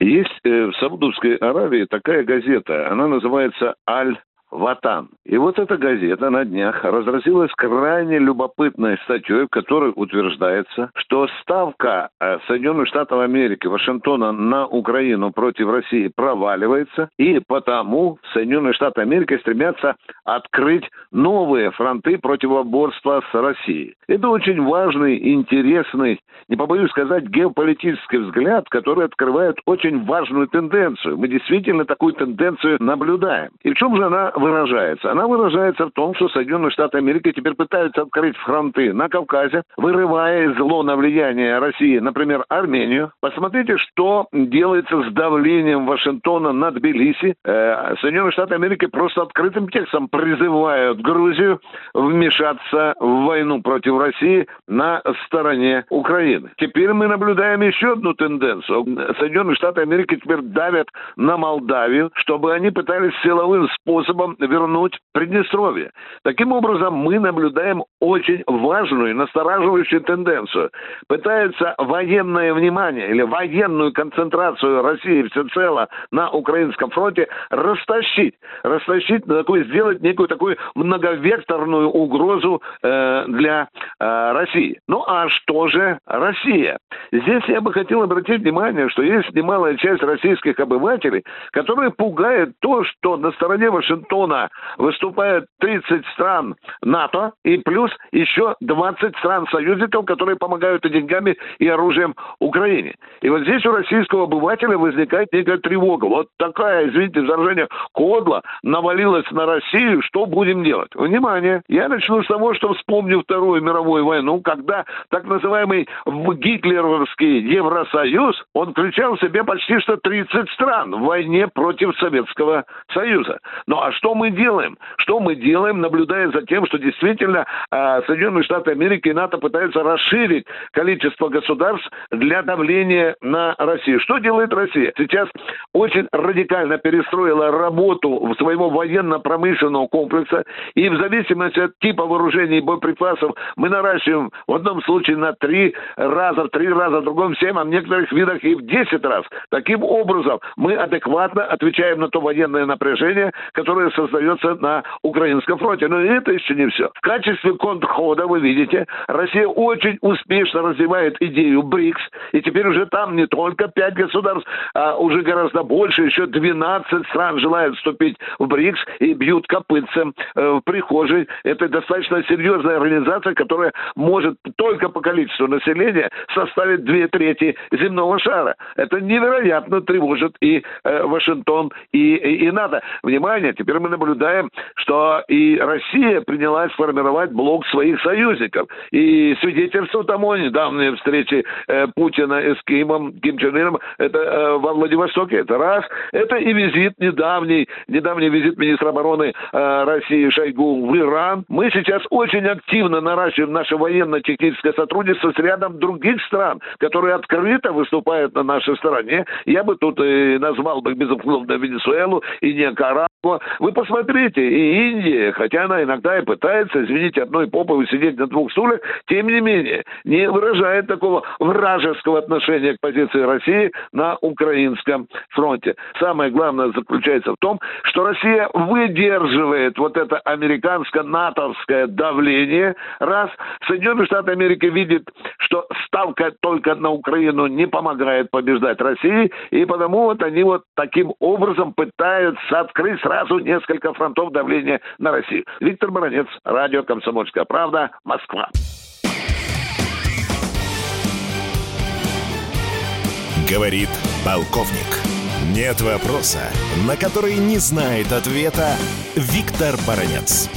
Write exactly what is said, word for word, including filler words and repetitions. Есть в Саудовской Аравии такая газета, она называется «Аль-Ватан». И вот эта газета на днях разразилась крайне любопытной статьей, в которой утверждается, что ставка Соединенных Штатов Америки, Вашингтона на Украину против России проваливается, и потому Соединенные Штаты Америки стремятся открыть новые фронты противоборства с Россией. Это очень важный, интересный, не побоюсь сказать, геополитический взгляд, который открывает очень важную тенденцию. Мы действительно такую тенденцию наблюдаем. И в чем же она выражается? Она выражается в том, что Соединенные Штаты Америки теперь пытаются открыть фронты на Кавказе, вырывая из зона влияния России, например, Армению. Посмотрите, что делается с давлением Вашингтона на Тбилиси. Соединенные Штаты Америки просто открытым текстом призывают Грузию вмешаться в войну против России на стороне Украины. Теперь мы наблюдаем еще одну тенденцию. Соединенные Штаты Америки теперь давят на Молдавию, чтобы они пытались силовым способом вернуть Приднестровье. Таким образом, мы наблюдаем очень важную и настораживающую тенденцию. Пытаются военное внимание или военную концентрацию России всецело на украинском фронте растащить. Растащить, такую, сделать некую такую многовекторную угрозу э, для э, России. Ну а что же Россия? Здесь я бы хотел обратить внимание, что есть немалая часть российских обывателей, которые пугают то, что на стороне Вашингтона выступают тридцать стран НАТО и плюс еще двадцать стран-союзников, которые помогают и деньгами, и оружием Украине. И вот здесь у российского обывателя возникает некая тревога. Вот такая, извините за выражение, кодла навалилась на Россию, что будем делать? Внимание! Я начну с того, что вспомню Вторую мировую войну, когда так называемый гитлеровский Евросоюз, он включал в себе почти что тридцать стран в войне против Советского Союза. Ну а что мы делаем? Что мы делаем, наблюдая за тем, что действительно э, Соединенные Штаты Америки и НАТО пытаются расширить количество государств для давления на Россию. Что делает Россия? Сейчас очень радикально перестроила работу своего военно-промышленного комплекса, и в зависимости от типа вооружений и боеприпасов мы наращиваем в одном случае на три раза, в три раза, в другом семь, а в некоторых видах и в десять раз. Таким образом, мы адекватно отвечаем на то военное напряжение, которое создается на украинском фронте. Но это еще не все. В качестве контрхода, вы видите, Россия очень успешно развивает идею БРИКС, и теперь уже там не только пять государств, а уже гораздо больше, еще двенадцать стран желают вступить в БРИКС и бьют копытцем в прихожей. Это достаточно серьезная организация, которая может только по количеству населения составить две трети земного шара. Это невероятно тревожит и э, Вашингтон, и, и, и НАТО. Внимание, теперь мы наблюдаем, что и Россия принялась формировать блок своих союзников. И свидетельство тому недавние встречи э, Путина с Кимом, Ким Чен Ыном, это э, во Владивостоке, это раз. Это и визит недавний, недавний визит министра обороны э, России Шойгу в Иран. Мы сейчас очень активно наращиваем наше военно-техническое сотрудничество с рядом других стран, которые открыто выступают на нашей стороне. Я бы тут и назвал бы, безусловно, Венесуэлу и Никарагуа. Вы посмотрите, и Индия, хотя она иногда и пытается, извините, одной попой сидеть на двух стульях, тем не менее, не выражает такого вражеского отношения к позиции России на украинском фронте. Самое главное заключается в том, что Россия выдерживает вот это американско-натовское давление. Раз, Соединенные Штаты Америки видят, что ставка только на Украину не помогает побеждать России, и потому вот они вот таким образом пытаются открыть сразу несколько фронтов давления на Россию. Виктор Баранец, радио «Комсомольская правда», Москва. Говорит полковник. Нет вопроса, на который не знает ответа Виктор Баранец.